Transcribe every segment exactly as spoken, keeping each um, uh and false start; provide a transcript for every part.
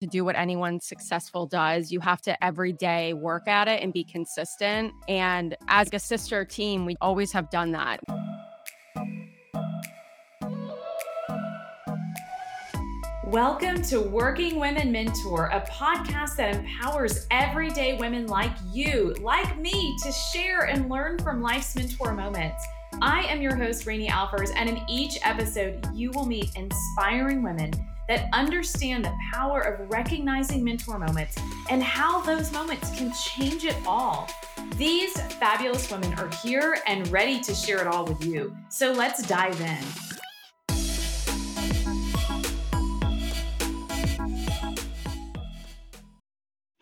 to do what anyone successful does. You have to every day work at it and be consistent. And as a sister team, we always have done that. Welcome to Working Women Mentor, a podcast that empowers everyday women like you, like me, to share and learn from life's mentor moments. I am your host, Rani Alfers, and in each episode, you will meet inspiring women that understand the power of recognizing mentor moments and how those moments can change it all. These fabulous women are here and ready to share it all with you. So let's dive in.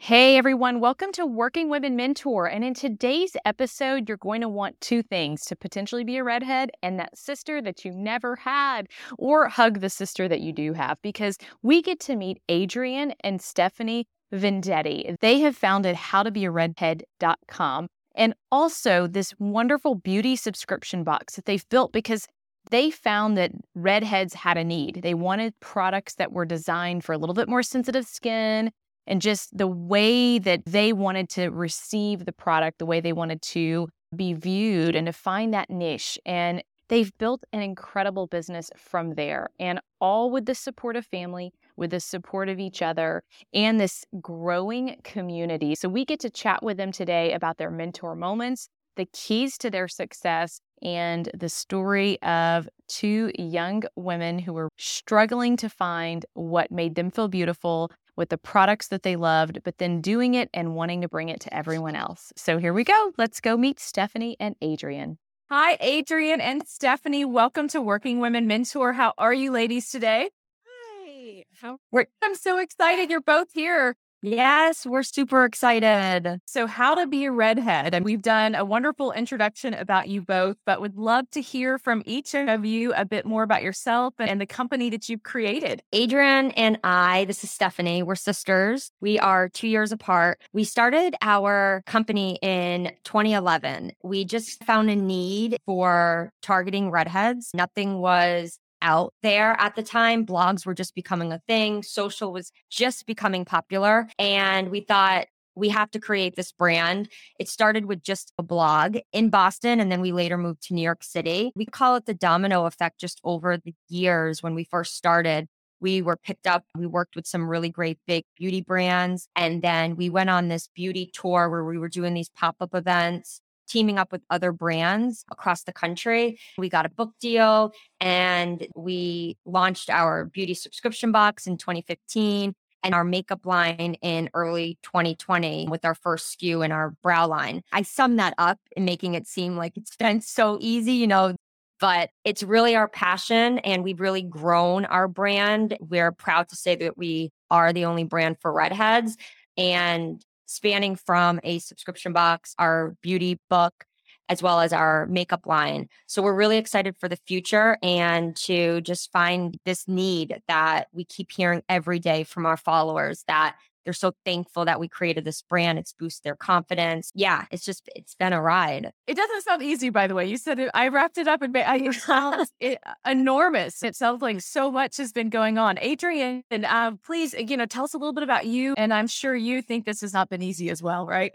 Hey everyone, welcome to Working Women Mentor. And in today's episode, you're going to want two things: to potentially be a redhead and that sister that you never had, or hug the sister that you do have, because we get to meet Adrienne and Stephanie Vendetti. They have founded how to be a redhead dot com and also this wonderful beauty subscription box that they've built because they found that redheads had a need. They wanted products that were designed for a little bit more sensitive skin, and just the way that they wanted to receive the product, the way they wanted to be viewed, and to find that niche. And they've built an incredible business from there, and all with the support of family, with the support of each other, and this growing community. So we get to chat with them today about their mentor moments, the keys to their success, and the story of two young women who were struggling to find what made them feel beautiful with the products that they loved, but then doing it and wanting to bring it to everyone else. So here we go. Let's go meet Stephanie and Adrienne. Hi, Adrienne and Stephanie. Welcome to Working Women Mentor. How are you ladies today? Hi. How- we're- I'm so excited you're both here. Yes, we're super excited. So how to be a redhead. And we've done a wonderful introduction about you both, but would love to hear from each of you a bit more about yourself and the company that you've created. Adrienne and I, this is Stephanie, we're sisters. We are two years apart. We started our company in twenty eleven. We just found a need for targeting redheads. Nothing was out there at the time. Blogs were just becoming a thing. Social was just becoming popular. And we thought, we have to create this brand. It started with just a blog in Boston, and then we later moved to New York City. We call it the domino effect just over the years. When we first started, we were picked up. We worked with some really great big beauty brands. And then we went on this beauty tour where we were doing these pop-up events, teaming up with other brands across the country. We got a book deal and we launched our beauty subscription box in twenty fifteen and our makeup line in early twenty twenty with our first S K U and our brow line. I sum that up in making it seem like it's been so easy, you know, but it's really our passion and we've really grown our brand. We're proud to say that we are the only brand for redheads, and spanning from a subscription box, our beauty book, as well as our makeup line. So we're really excited for the future and to just find this need that we keep hearing every day from our followers, that they're so thankful that we created this brand. It's boosted their confidence. Yeah, it's just, it's been a ride. It doesn't sound easy, by the way. You said it, I wrapped it up and I, it sounds it, enormous. It sounds like so much has been going on. Adrienne, and um, please, you know, tell us a little bit about you. And I'm sure you think this has not been easy as well, right?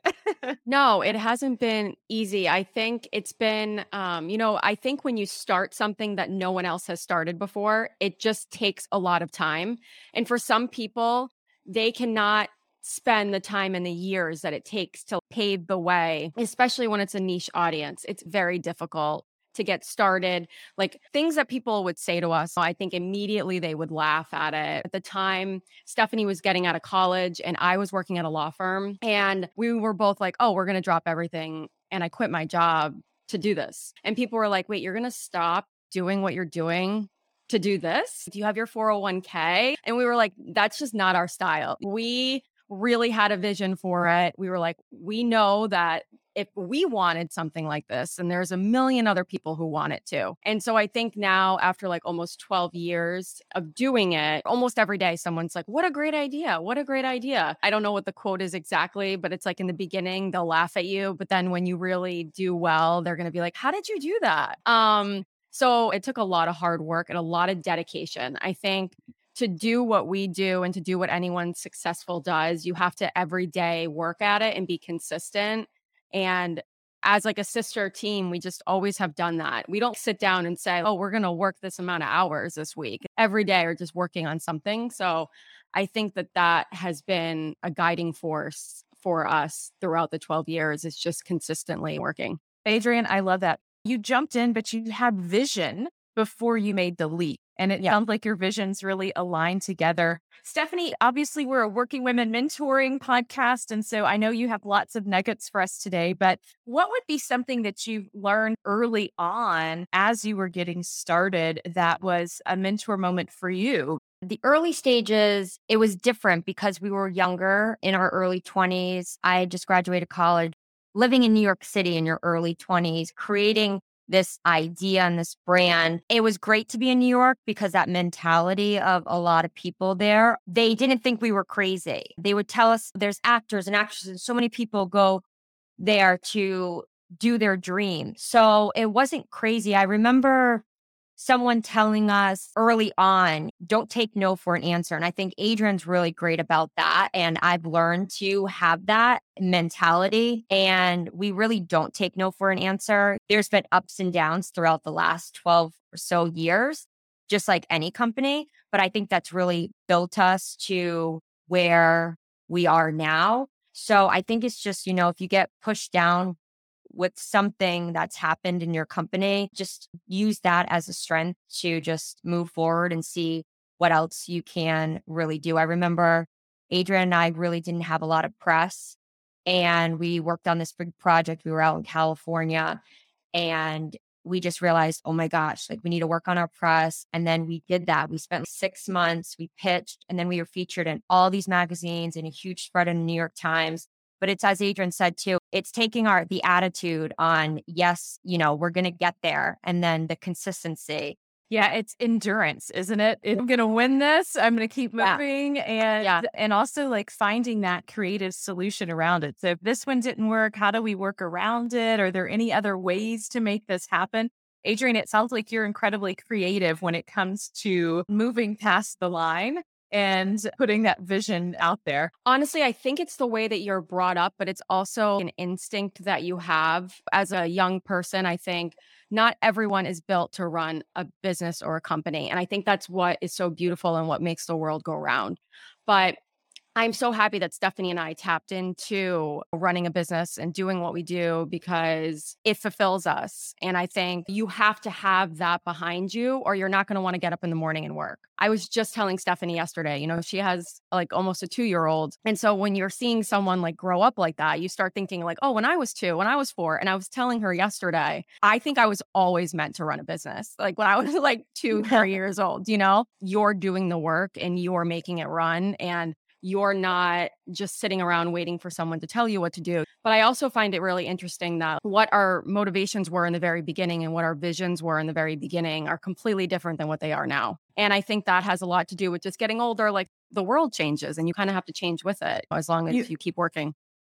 No, it hasn't been easy. I think it's been, um, you know, I think when you start something that no one else has started before, it just takes a lot of time. And for some people, they cannot spend the time and the years that it takes to pave the way, especially when it's a niche audience. It's very difficult to get started. Like things that people would say to us, I think immediately they would laugh at it. At the time, Stephanie was getting out of college and I was working at a law firm, and we were both like, oh, we're going to drop everything. And I quit my job to do this. And people were like, wait, you're going to stop doing what you're doing to do this? Do you have your four oh one k? And we were like, that's just not our style. We really had a vision for it. We were like, we know that if we wanted something like this, and there's a million other people who want it too. And so I think now after like almost twelve years of doing it, almost every day, someone's like, what a great idea. What a great idea. I don't know what the quote is exactly, but it's like in the beginning, they'll laugh at you. But then when you really do well, they're going to be like, how did you do that? Um, So it took a lot of hard work and a lot of dedication. I think to do what we do and to do what anyone successful does, you have to every day work at it and be consistent. And as like a sister team, we just always have done that. We don't sit down and say, oh, we're going to work this amount of hours this week. Every day are just working on something. So I think that that has been a guiding force for us throughout the twelve years. It's just consistently working. Adrienne, I love that. You jumped in, but you had vision before you made the leap. And it yeah. sounds like your visions really align together. Stephanie, obviously we're a Working Women Mentoring podcast. And so I know you have lots of nuggets for us today, but what would be something that you learned early on as you were getting started that was a mentor moment for you? The early stages, it was different because we were younger in our early twenties. I had just graduated college, living in New York City in your early twenties, creating this idea and this brand. It was great to be in New York because that mentality of a lot of people there, they didn't think we were crazy. They would tell us there's actors and actresses, and so many people go there to do their dream. So it wasn't crazy. I remember someone telling us early on, don't take no for an answer. And I think Adrienne's really great about that. And I've learned to have that mentality. And we really don't take no for an answer. There's been ups and downs throughout the last twelve or so years, just like any company. But I think that's really built us to where we are now. So I think it's just, you know, if you get pushed down with something that's happened in your company, just use that as a strength to just move forward and see what else you can really do. I remember Adrienne and I really didn't have a lot of press, and we worked on this big project. We were out in California and we just realized, oh my gosh, like we need to work on our press. And then we did that. We spent six months, we pitched, and then we were featured in all these magazines and a huge spread in the New York Times. But it's, as Adrienne said too, it's taking our the attitude on, yes, you know, we're going to get there. And then the consistency. Yeah, it's endurance, isn't it? I'm going to win this. I'm going to keep moving. Yeah. And yeah. and also like finding that creative solution around it. So if this one didn't work, how do we work around it? Are there any other ways to make this happen? Adrienne, it sounds like you're incredibly creative when it comes to moving past the line and putting that vision out there. Honestly, I think it's the way that you're brought up, but it's also an instinct that you have as a young person. I think not everyone is built to run a business or a company. And I think that's what is so beautiful and what makes the world go round. But I'm so happy that Stephanie and I tapped into running a business and doing what we do because it fulfills us. And I think you have to have that behind you or you're not going to want to get up in the morning and work. I was just telling Stephanie yesterday, you know, she has like almost a two-year-old. And so when you're seeing someone like grow up like that, you start thinking like, oh, when I was two, when I was four. And I was telling her yesterday, I think I was always meant to run a business. Like when I was like two, three years old, you know, you're doing the work and you're making it run. And you're not just sitting around waiting for someone to tell you what to do. But I also find it really interesting that what our motivations were in the very beginning and what our visions were in the very beginning are completely different than what they are now. And I think that has a lot to do with just getting older. Like the world changes and you kind of have to change with it as long as you, you keep working.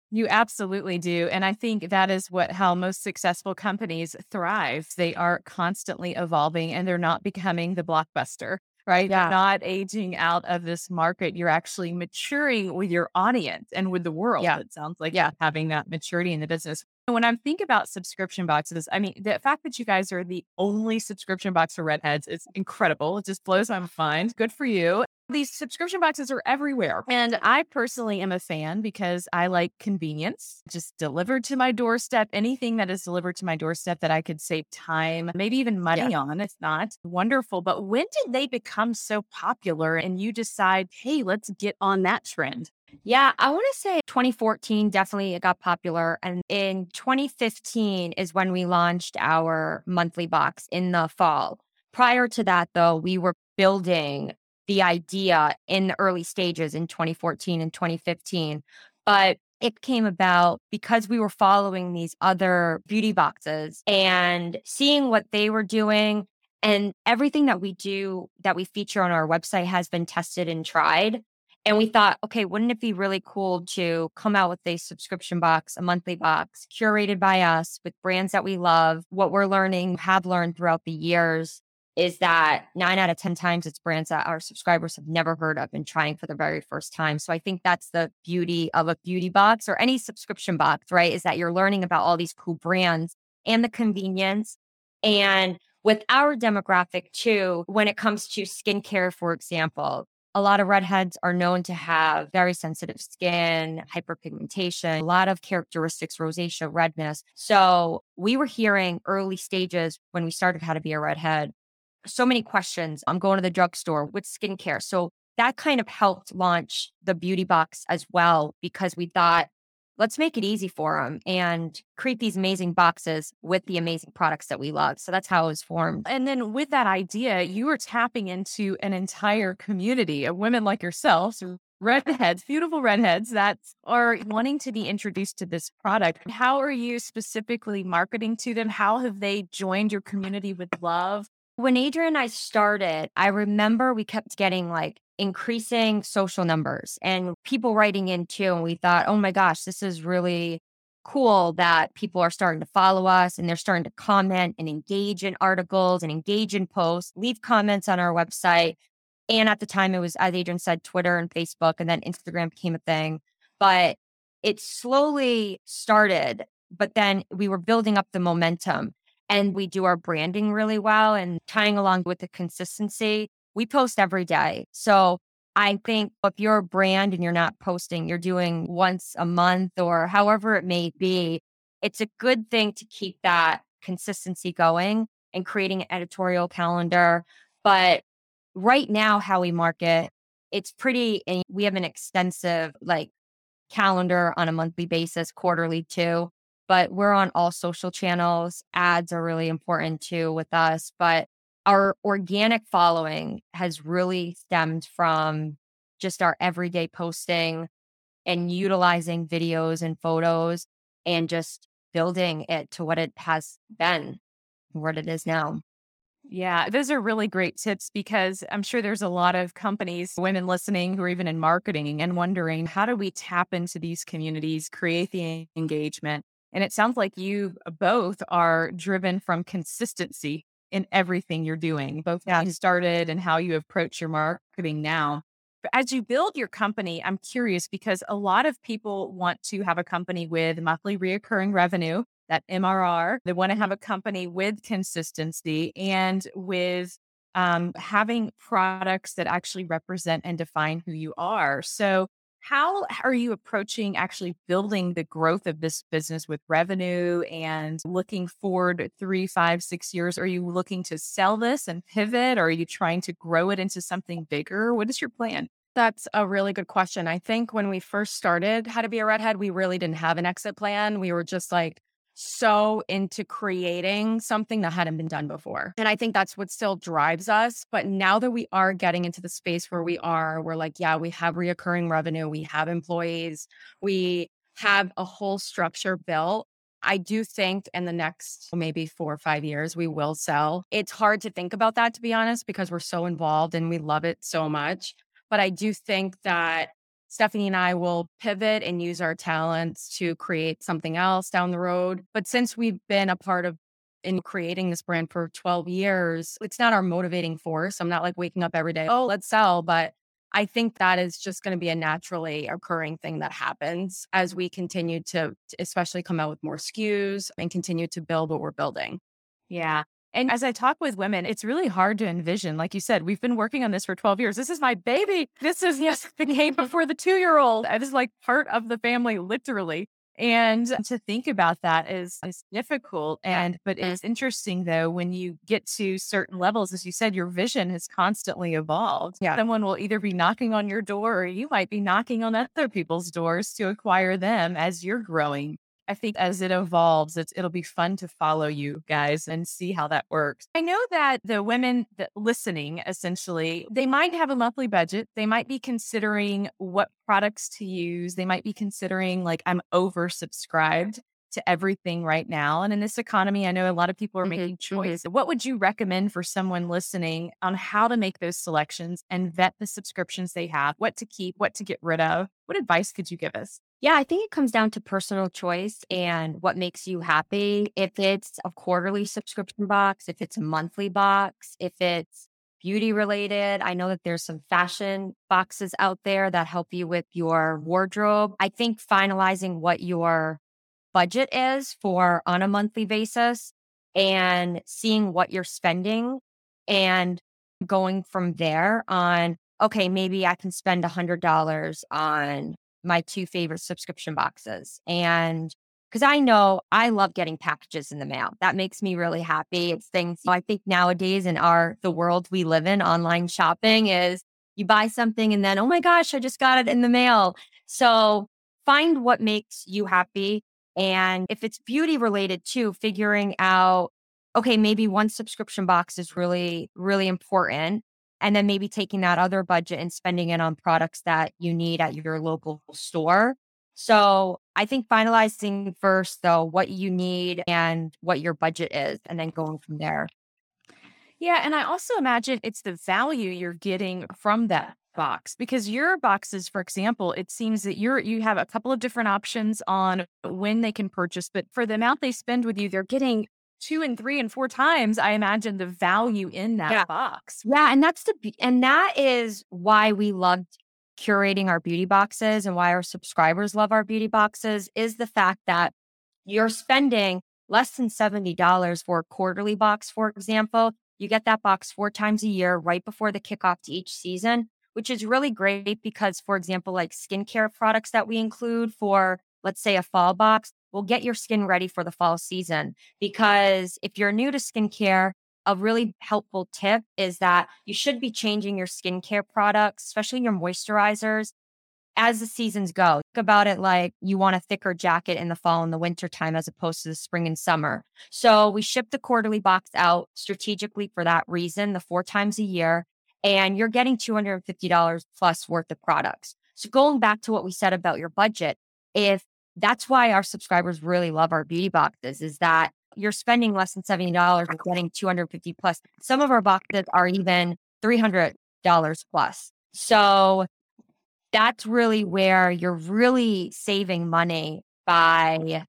You absolutely do. And I think that is what how most successful companies thrive. They are constantly evolving and they're not becoming the blockbuster. Right? Yeah. You're not aging out of this market. You're actually maturing with your audience and with the world. Yeah. It sounds like yeah. having that maturity in the business. When I think about subscription boxes, I mean, the fact that you guys are the only subscription box for redheads is incredible. It just blows my mind. Good for you. These subscription boxes are everywhere. And I personally am a fan because I like convenience, just delivered to my doorstep. Anything that is delivered to my doorstep that I could save time, maybe even money yeah. on. It's not wonderful. But when did they become so popular and you decide, hey, let's get on that trend? Yeah, I want to say twenty fourteen, definitely it got popular. And in twenty fifteen is when we launched our monthly box in the fall. Prior to that, though, we were building the idea in the early stages in twenty fourteen and twenty fifteen. But it came about because we were following these other beauty boxes and seeing what they were doing. And everything that we do that we feature on our website has been tested and tried. And we thought, okay, wouldn't it be really cool to come out with a subscription box, a monthly box, curated by us with brands that we love, what we're learning, have learned throughout the years, is that nine out of ten times it's brands that our subscribers have never heard of and trying for the very first time. So I think that's the beauty of a beauty box or any subscription box, right? Is that you're learning about all these cool brands and the convenience. And with our demographic too, when it comes to skincare, for example, a lot of redheads are known to have very sensitive skin, hyperpigmentation, a lot of characteristics, rosacea, redness. So we were hearing early stages when we started How to Be a Redhead, so many questions. I'm going to the drugstore with skincare. So that kind of helped launch the beauty box as well, because we thought, let's make it easy for them and create these amazing boxes with the amazing products that we love. So that's how it was formed. And then with that idea, you were tapping into an entire community of women like yourselves, redheads, beautiful redheads that are wanting to be introduced to this product. How are you specifically marketing to them? How have they joined your community with love? When Adrienne and I started, I remember we kept getting like increasing social numbers and people writing in too. And we thought, oh my gosh, this is really cool that people are starting to follow us and they're starting to comment and engage in articles and engage in posts, leave comments on our website. And at the time it was, as Adrienne said, Twitter and Facebook, and then Instagram became a thing. But it slowly started, but then we were building up the momentum. And we do our branding really well and tying along with the consistency. We post every day. So I think if you're a brand and you're not posting, you're doing once a month or however it may be, it's a good thing to keep that consistency going and creating an editorial calendar. But right now, how we market, it's pretty, and we have an extensive like calendar on a monthly basis, quarterly too. But we're on all social channels. Ads are really important too with us. But our organic following has really stemmed from just our everyday posting and utilizing videos and photos and just building it to what it has been, what it is now. Yeah, those are really great tips, because I'm sure there's a lot of companies, women listening who are even in marketing and wondering, how do we tap into these communities, create the engagement? And it sounds like you both are driven from consistency in everything you're doing, both how you started and how you approach your marketing now. But as you build your company, I'm curious, because a lot of people want to have a company with monthly recurring revenue, that M R R. They want to have a company with consistency and with um, having products that actually represent and define who you are. So how are you approaching actually building the growth of this business with revenue and looking forward three, five, six years? Are you looking to sell this and pivot? Or are you trying to grow it into something bigger? What is your plan? That's a really good question. I think when we first started How to Be a Redhead, we really didn't have an exit plan. We were just like so into creating something that hadn't been done before. And I think that's what still drives us. But now that we are getting into the space where we are, we're like, yeah, we have reoccurring revenue. We have employees. We have a whole structure built. I do think in the next maybe four or five years, we will sell. It's hard to think about that, to be honest, because we're so involved and we love it so much. But I do think that Stephanie and I will pivot and use our talents to create something else down the road. But since we've been a part of in creating this brand for twelve years, it's not our motivating force. I'm not like waking up every day, oh, let's sell. But I think that is just going to be a naturally occurring thing that happens as we continue to especially come out with more S K Us and continue to build what we're building. Yeah. And as I talk with women, it's really hard to envision. Like you said, we've been working on this for twelve years. This is my baby. This is, yes, the game before the two-year-old. It is like part of the family, literally. And to think about that is, is difficult. And but it's interesting, though, when you get to certain levels, as you said, your vision has constantly evolved. Yeah. Someone will either be knocking on your door or you might be knocking on other people's doors to acquire them as you're growing. I think as it evolves, it's, it'll be fun to follow you guys and see how that works. I know that the women that listening, essentially, they might have a monthly budget. They might be considering what products to use. They might be considering like, I'm oversubscribed to everything right now. And in this economy, I know a lot of people are mm-hmm, making choices. Mm-hmm. What would you recommend for someone listening on how to make those selections and vet the subscriptions they have, what to keep, what to get rid of? What advice could you give us? Yeah, I think it comes down to personal choice and what makes you happy. If it's a quarterly subscription box, if it's a monthly box, if it's beauty related, I know that there's some fashion boxes out there that help you with your wardrobe. I think finalizing what your budget is for on a monthly basis and seeing what you're spending and going from there on, okay, maybe I can spend one hundred dollars on my two favorite subscription boxes. And because I know I love getting packages in the mail. That makes me really happy. It's things I think nowadays in our the world we live in, online shopping is you buy something and then, oh my gosh, I just got it in the mail. So find what makes you happy. And if it's beauty related too, figuring out, okay, maybe one subscription box is really, really important. And then maybe taking that other budget and spending it on products that you need at your local store. So I think finalizing first, though, what you need and what your budget is, and then going from there. Yeah. And I also imagine it's the value you're getting from that box, because your boxes, for example, it seems that you're you have a couple of different options on when they can purchase, but for the amount they spend with you, they're getting two and three and four times, I imagine, the value in that yeah. box. Yeah. And that's the, and that is why we loved curating our beauty boxes and why our subscribers love our beauty boxes, is the fact that you're spending less than seventy dollars for a quarterly box, for example. You get that box four times a year right before the kickoff to each season, which is really great because, for example, like skincare products that we include for, let's say, a fall box, will get your skin ready for the fall season. Because if you're new to skincare, a really helpful tip is that you should be changing your skincare products, especially your moisturizers, as the seasons go. Think about it like you want a thicker jacket in the fall and the winter time as opposed to the spring and summer. So we ship the quarterly box out strategically for that reason, the four times a year, and you're getting two hundred fifty dollars plus worth of products. So going back to what we said about your budget, if that's why our subscribers really love our beauty boxes, is that you're spending less than seventy dollars and getting two hundred fifty dollars plus. Some of our boxes are even three hundred dollars plus. So that's really where you're really saving money by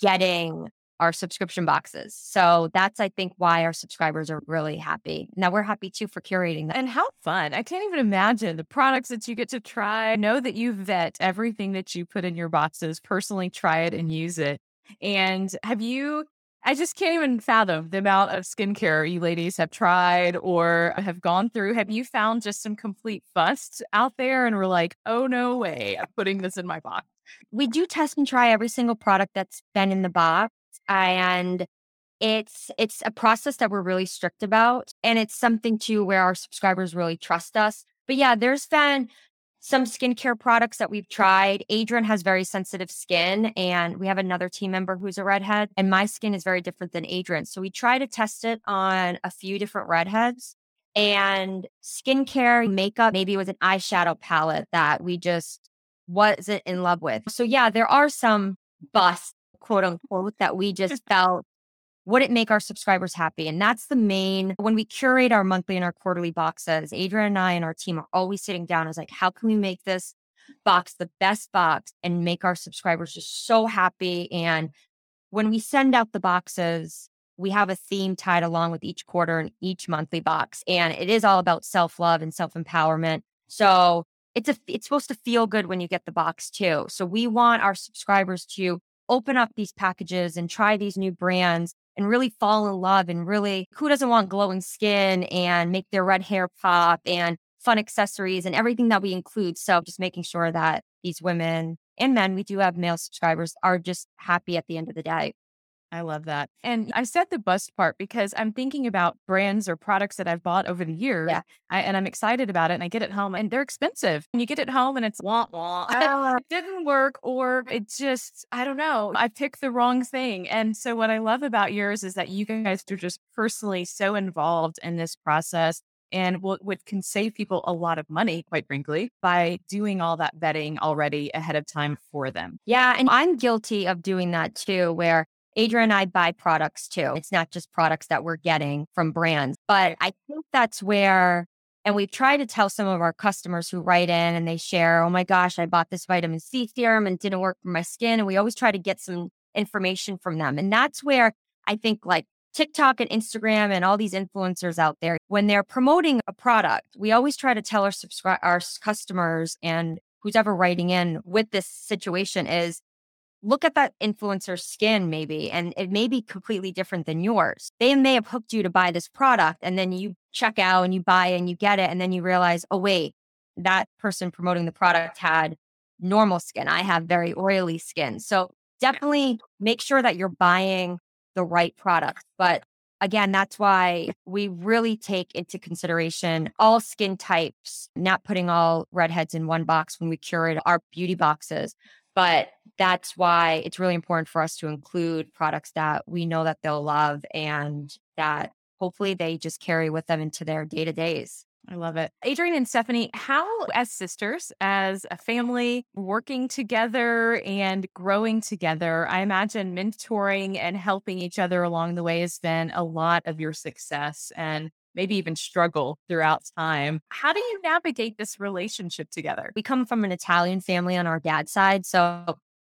getting our subscription boxes. So that's, I think, why our subscribers are really happy. Now, we're happy too for curating that. And how fun. I can't even imagine the products that you get to try. I know that you vet everything that you put in your boxes, personally try it and use it. And have you, I just can't even fathom the amount of skincare you ladies have tried or have gone through. Have you found just some complete busts out there and we're like, oh, no way, I'm putting this in my box? We do test and try every single product that's been in the box. And it's it's a process that we're really strict about. And it's something, too, where our subscribers really trust us. But yeah, there's been some skincare products that we've tried. Adrienne has very sensitive skin, and we have another team member who's a redhead. And my skin is very different than Adrienne's. So we try to test it on a few different redheads. And skincare, makeup, maybe it was an eyeshadow palette that we just wasn't in love with. So yeah, there are some busts, quote unquote, that we just felt wouldn't make our subscribers happy. And that's the main, when we curate our monthly and our quarterly boxes, Adrienne and I and our team are always sitting down as like, how can we make this box the best box and make our subscribers just so happy? And when we send out the boxes, we have a theme tied along with each quarter and each monthly box. And it is all about self-love and self-empowerment. So it's a, it's supposed to feel good when you get the box too. So we want our subscribers to open up these packages and try these new brands and really fall in love. And really, who doesn't want glowing skin and make their red hair pop and fun accessories and everything that we include? So just making sure that these women and men, we do have male subscribers, are just happy at the end of the day. I love that. And I said the bust part because I'm thinking about brands or products that I've bought over the years, yeah. I, and I'm excited about it, and I get it home and they're expensive. And you get it home and it's wah, wah. Oh. It didn't work, or it just, I don't know, I picked the wrong thing. And so what I love about yours is that you guys are just personally so involved in this process and what can save people a lot of money, quite frankly, by doing all that vetting already ahead of time for them. Yeah. And I'm guilty of doing that too, where Adrienne and I buy products too. It's not just products that we're getting from brands, but I think that's where, And we try to tell some of our customers who write in and they share, oh my gosh, I bought this vitamin C serum and it didn't work for my skin. And we always try to get some information from them. And that's where I think like TikTok and Instagram and all these influencers out there, when they're promoting a product, we always try to tell our subscri- our customers and who's ever writing in with this situation is, look at that influencer's skin maybe, and it may be completely different than yours. They may have hooked you to buy this product and then you check out and you buy and you get it. And then you realize, oh, wait, that person promoting the product had normal skin. I have very oily skin. So definitely make sure that you're buying the right product. But again, that's why we really take into consideration all skin types, not putting all redheads in one box when we curate our beauty boxes. But that's why it's really important for us to include products that we know that they'll love and that hopefully they just carry with them into their day-to-days. I love it. Adrienne and Stephanie, how as sisters, as a family, working together and growing together, I imagine mentoring and helping each other along the way has been a lot of your success and maybe even struggle throughout time. How do you navigate this relationship together? We come from an Italian family on our dad's side, so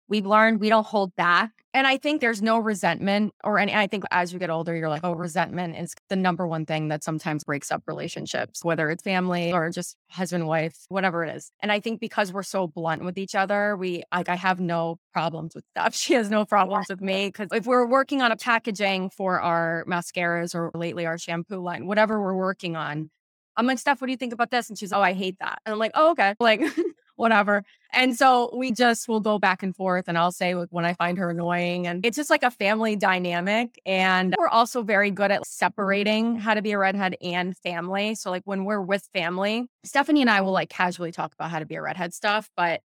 we've learned we don't hold back. And I think there's no resentment or any, I think as you get older, you're like, oh, resentment is the number one thing that sometimes breaks up relationships, whether it's family or just husband, wife, whatever it is. And I think because we're so blunt with each other, we, like, I have no problems with stuff. She has no problems with me. Because if we're working on a packaging for our mascaras or lately our shampoo line, whatever we're working on, I'm like, Steph, what do you think about this? And she's, oh, I hate that. And I'm like, oh, okay. Like, whatever. And so we just will go back and forth and I'll say when I find her annoying, and it's just like a family dynamic. And we're also very good at separating How to Be a Redhead and family. So like when we're with family, Stephanie and I will like casually talk about How to Be a Redhead stuff, but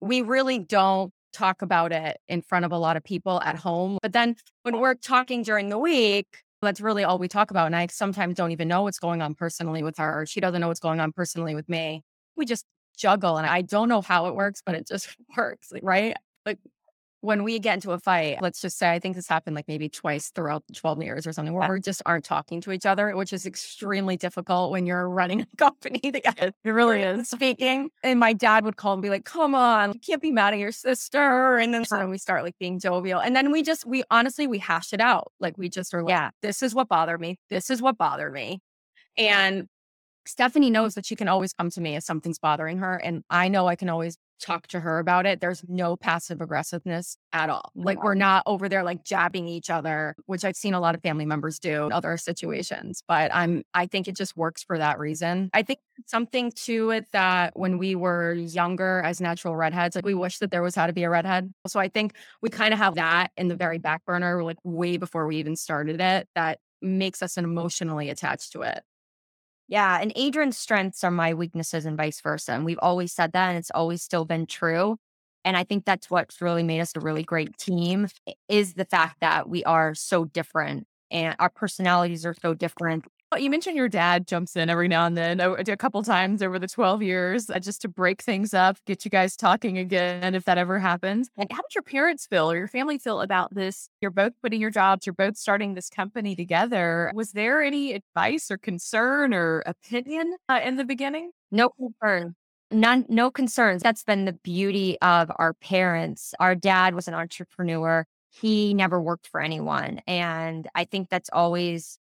we really don't talk about it in front of a lot of people at home. But then when we're talking during the week, that's really all we talk about. And I sometimes don't even know what's going on personally with her, or she doesn't know what's going on personally with me. We just juggle. And I don't know how it works, but it just works, right? Like when we get into a fight, let's just say, I think this happened like maybe twice throughout twelve years or something, where we just aren't talking to each other, which is extremely difficult when you're running a company together. It really is. Speaking. And my dad would call and be like, come on, you can't be mad at your sister. And then so we start like being jovial. And then we just, we honestly, we hash it out. Like we just are like, yeah, this is what bothered me. This is what bothered me. And Stephanie knows that she can always come to me if something's bothering her. And I know I can always talk to her about it. There's no passive aggressiveness at all. Like we're not over there like jabbing each other, which I've seen a lot of family members do in other situations. But I'm, I think it just works for that reason. I think something to it that when we were younger as natural redheads, like we wish that there was How to Be a Redhead. So I think we kind of have that in the very back burner, like way before we even started it, that makes us emotionally attached to it. Yeah. And Adrienne's strengths are my weaknesses and vice versa. And we've always said that, and it's always still been true. And I think that's what's really made us a really great team, is the fact that we are so different and our personalities are so different. You mentioned your dad jumps in every now and then, a couple times over the twelve years, just to break things up, get you guys talking again, if that ever happens. And how did your parents feel or your family feel about this? You're both quitting your jobs. You're both starting this company together. Was there any advice or concern or opinion uh, in the beginning? No concern. None, no concerns. That's been the beauty of our parents. Our dad was an entrepreneur. He never worked for anyone. And I think that's always...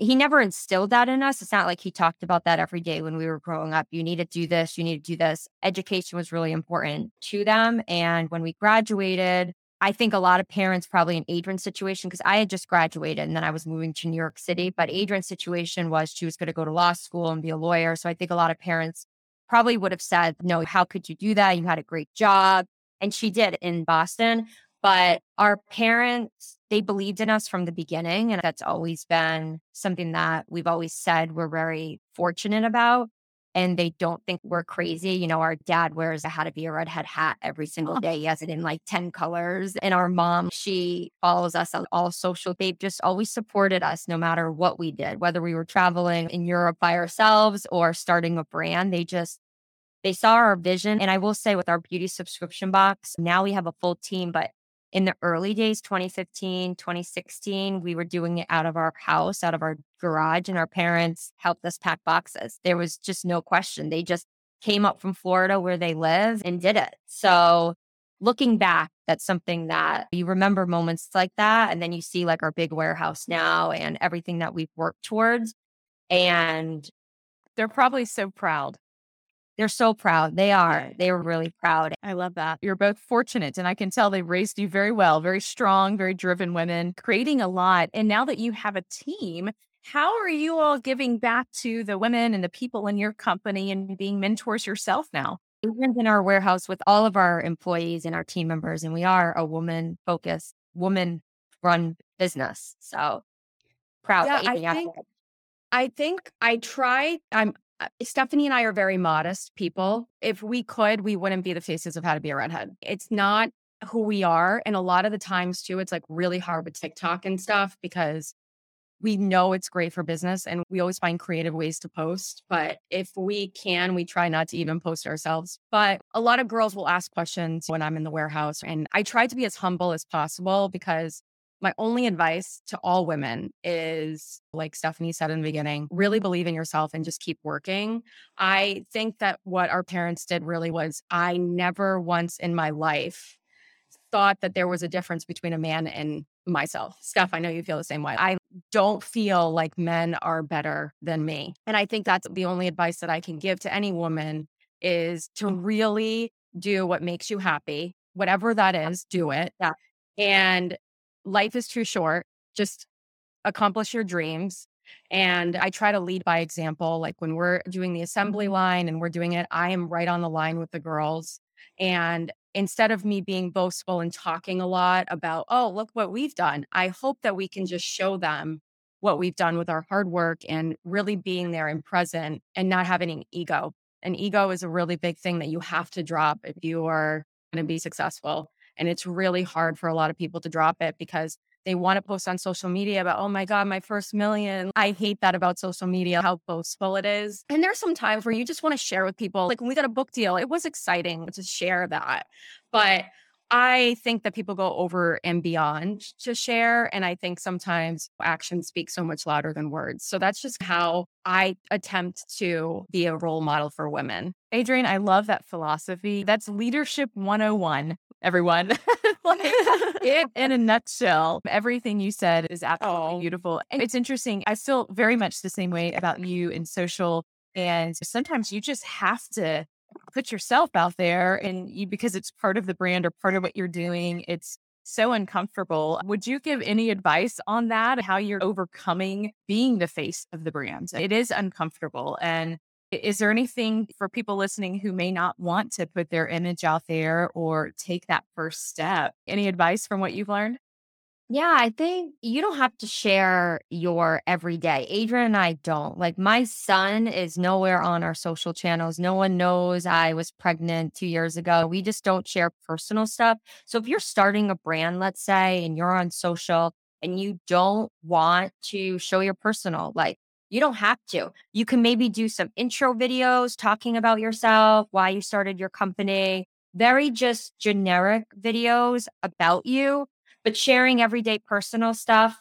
he never instilled that in us. It's not like he talked about that every day when we were growing up. You need to do this. You need to do this. Education was really important to them. And when we graduated, I think a lot of parents probably in Adrienne's situation, because I had just graduated and then I was moving to New York City. But Adrienne's situation was she was going to go to law school and be a lawyer. So I think a lot of parents probably would have said, no, how could you do that? You had a great job. And she did in Boston. But our parents, they believed in us from the beginning. And that's always been something that we've always said we're very fortunate about. And they don't think we're crazy. You know, our dad wears a How to Be a Redhead hat every single day. He has it in like ten colors. And our mom, she follows us on all social. They've just always supported us no matter what we did, whether we were traveling in Europe by ourselves or starting a brand. They just, they saw our vision. And I will say with our beauty subscription box, now we have a full team, but in the early days, twenty fifteen, twenty sixteen, we were doing it out of our house, out of our garage, and our parents helped us pack boxes. There was just no question. They just came up from Florida where they live and did it. So looking back, that's something that you remember moments like that. And then you see like our big warehouse now and everything that we've worked towards. And they're probably so proud. They're so proud. They are. They were really proud. I love that. You're both fortunate. And I can tell they raised you very well, very strong, very driven women, creating a lot. And now that you have a team, how are you all giving back to the women and the people in your company and being mentors yourself now? We're in our warehouse with all of our employees and our team members, and we are a woman-focused, woman-run business. So proud. Yeah, I, yeah. Think, I think I try. I'm. Stephanie and I are very modest people. If we could, we wouldn't be the faces of How to Be a Redhead. It's not who we are. And a lot of the times too, it's like really hard with TikTok and stuff because we know it's great for business and we always find creative ways to post. But if we can, we try not to even post ourselves. But a lot of girls will ask questions when I'm in the warehouse. And I try to be as humble as possible because my only advice to all women is, like Stephanie said in the beginning, really believe in yourself and just keep working. I think that what our parents did really was, I never once in my life thought that there was a difference between a man and myself. Steph, I know you feel the same way. I don't feel like men are better than me. And I think that's the only advice that I can give to any woman is to really do what makes you happy. Whatever that is, do it. Yeah. And life is too short. Just accomplish your dreams. And I try to lead by example. Like when we're doing the assembly line and we're doing it, I am right on the line with the girls. And instead of me being boastful and talking a lot about, oh, look what we've done, I hope that we can just show them what we've done with our hard work and really being there and present and not having an ego. An ego is a really big thing that you have to drop if you are going to be successful. And it's really hard for a lot of people to drop it because they want to post on social media about, oh my God, my first million. I hate that about social media, how boastful it is. And there's some times where you just want to share with people. Like when we got a book deal, it was exciting to share that. But I think that people go over and beyond to share. And I think sometimes actions speak so much louder than words. So that's just how I attempt to be a role model for women. Adrienne, I love that philosophy. That's leadership one oh one, everyone. Like, it, in a nutshell, everything you said is absolutely oh. beautiful. And it's interesting. I feel very much the same way about you in social. And sometimes you just have to put yourself out there and you, because it's part of the brand or part of what you're doing, it's so uncomfortable. Would you give any advice on that? How you're overcoming being the face of the brand? It is uncomfortable. And is there anything for people listening who may not want to put their image out there or take that first step? Any advice from what you've learned? Yeah, I think you don't have to share your everyday. Adrienne and I don't. Like my son is nowhere on our social channels. No one knows I was pregnant two years ago. We just don't share personal stuff. So if you're starting a brand, let's say, and you're on social and you don't want to show your personal life, you don't have to. You can maybe do some intro videos talking about yourself, why you started your company, very just generic videos about you, but sharing everyday personal stuff.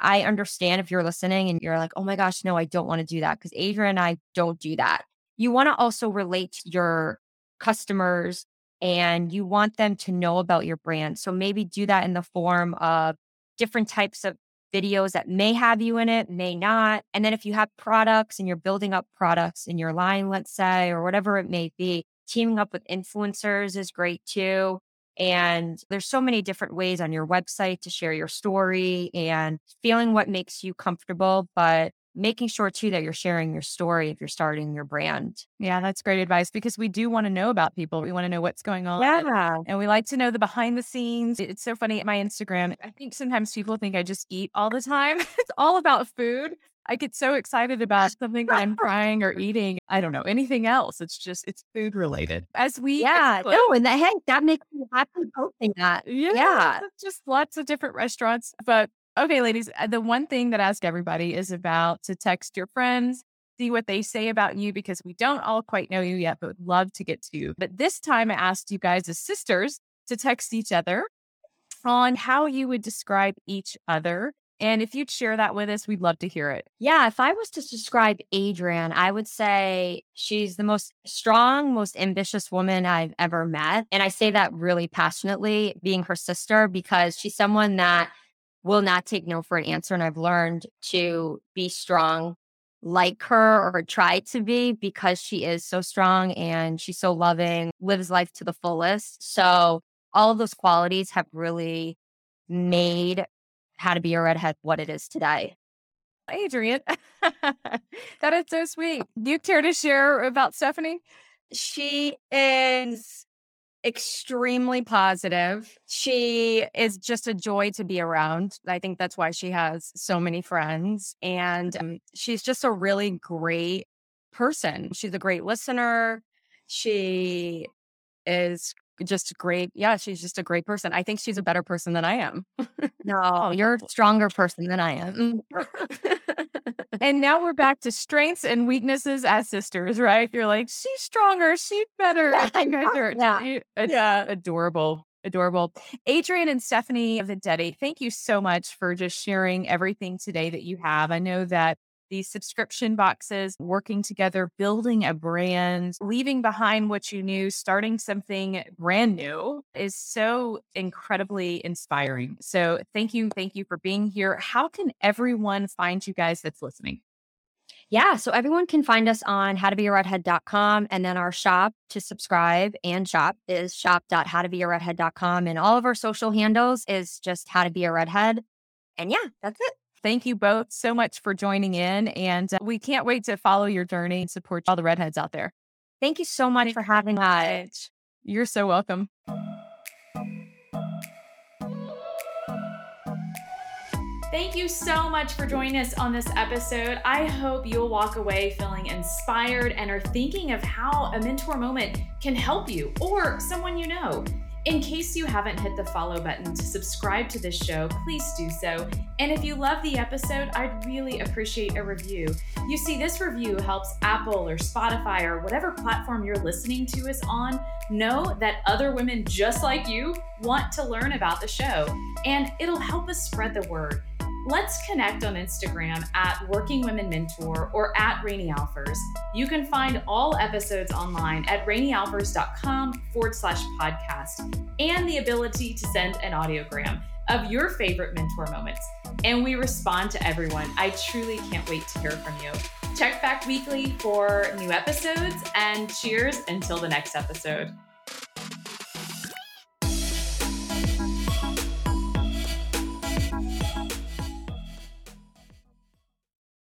I understand if you're listening and you're like, oh my gosh, no, I don't want to do that because Adrienne and I don't do that. You want to also relate to your customers and you want them to know about your brand. So maybe do that in the form of different types of videos that may have you in it, may not. And then if you have products and you're building up products in your line, let's say, or whatever it may be, teaming up with influencers is great too. And there's so many different ways on your website to share your story and feeling what makes you comfortable, but making sure too that you're sharing your story if you're starting your brand. Yeah, that's great advice because we do want to know about people. We want to know what's going on. Yeah. And we like to know the behind the scenes. It's so funny at my Instagram. I think sometimes people think I just eat all the time. It's all about food. I get so excited about something that I'm trying or eating. I don't know anything else. It's just, it's food related. As we, yeah, explore. No, and that, heck, that makes me happy posting that. Yeah, yeah. Just lots of different restaurants. But okay, ladies, the one thing that I ask everybody is about to text your friends, see what they say about you, because we don't all quite know you yet, but would love to get to you. But this time I asked you guys as sisters to text each other on how you would describe each other. And if you'd share that with us, we'd love to hear it. Yeah, if I was to describe Adrienne, I would say she's the most strong, most ambitious woman I've ever met. And I say that really passionately, being her sister, because she's someone that will not take no for an answer. And I've learned to be strong like her, or try to be, because she is so strong and she's so loving, lives life to the fullest. So all of those qualities have really made How to Be a Redhead what it is today. Adrienne, that is so sweet. Do you care to share about Stephanie? She is extremely positive. She is just a joy to be around. I think that's why she has so many friends. And um, she's just a really great person. She's a great listener. She is just great. Yeah, she's just a great person. I think she's a better person than I am. No, you're a stronger person than I am. And now we're back to strengths and weaknesses as sisters, right? You're like, she's stronger, she's better. You guys are, yeah. It's yeah. adorable, adorable. Adrienne and Stephanie Vendetti, thank you so much for just sharing everything today that you have. I know that these subscription boxes, working together, building a brand, leaving behind what you knew, starting something brand new is so incredibly inspiring. So thank you. Thank you for being here. How can everyone find you guys that's listening? Yeah. So everyone can find us on how to be a redhead dot com. And then our shop to subscribe and shop is shop dot how to be a redhead dot com. And all of our social handles is just How to Be a Redhead. And yeah, that's it. Thank you both so much for joining in. And uh, we can't wait to follow your journey and support all the redheads out there. Thank you so much for having us. You're so welcome. Thank you so much for joining us on this episode. I hope you'll walk away feeling inspired and are thinking of how a mentor moment can help you or someone you know. In case you haven't hit the follow button to subscribe to this show, please do so. And if you love the episode, I'd really appreciate a review. You see, this review helps Apple or Spotify or whatever platform you're listening to us on know that other women just like you want to learn about the show. And it'll help us spread the word. Let's connect on Instagram at Working Women Mentor or at Rani Alfers. You can find all episodes online at rani alfers dot com forward slash podcast, and the ability to send an audiogram of your favorite mentor moments. And we respond to everyone. I truly can't wait to hear from you. Check back weekly for new episodes, and cheers until the next episode.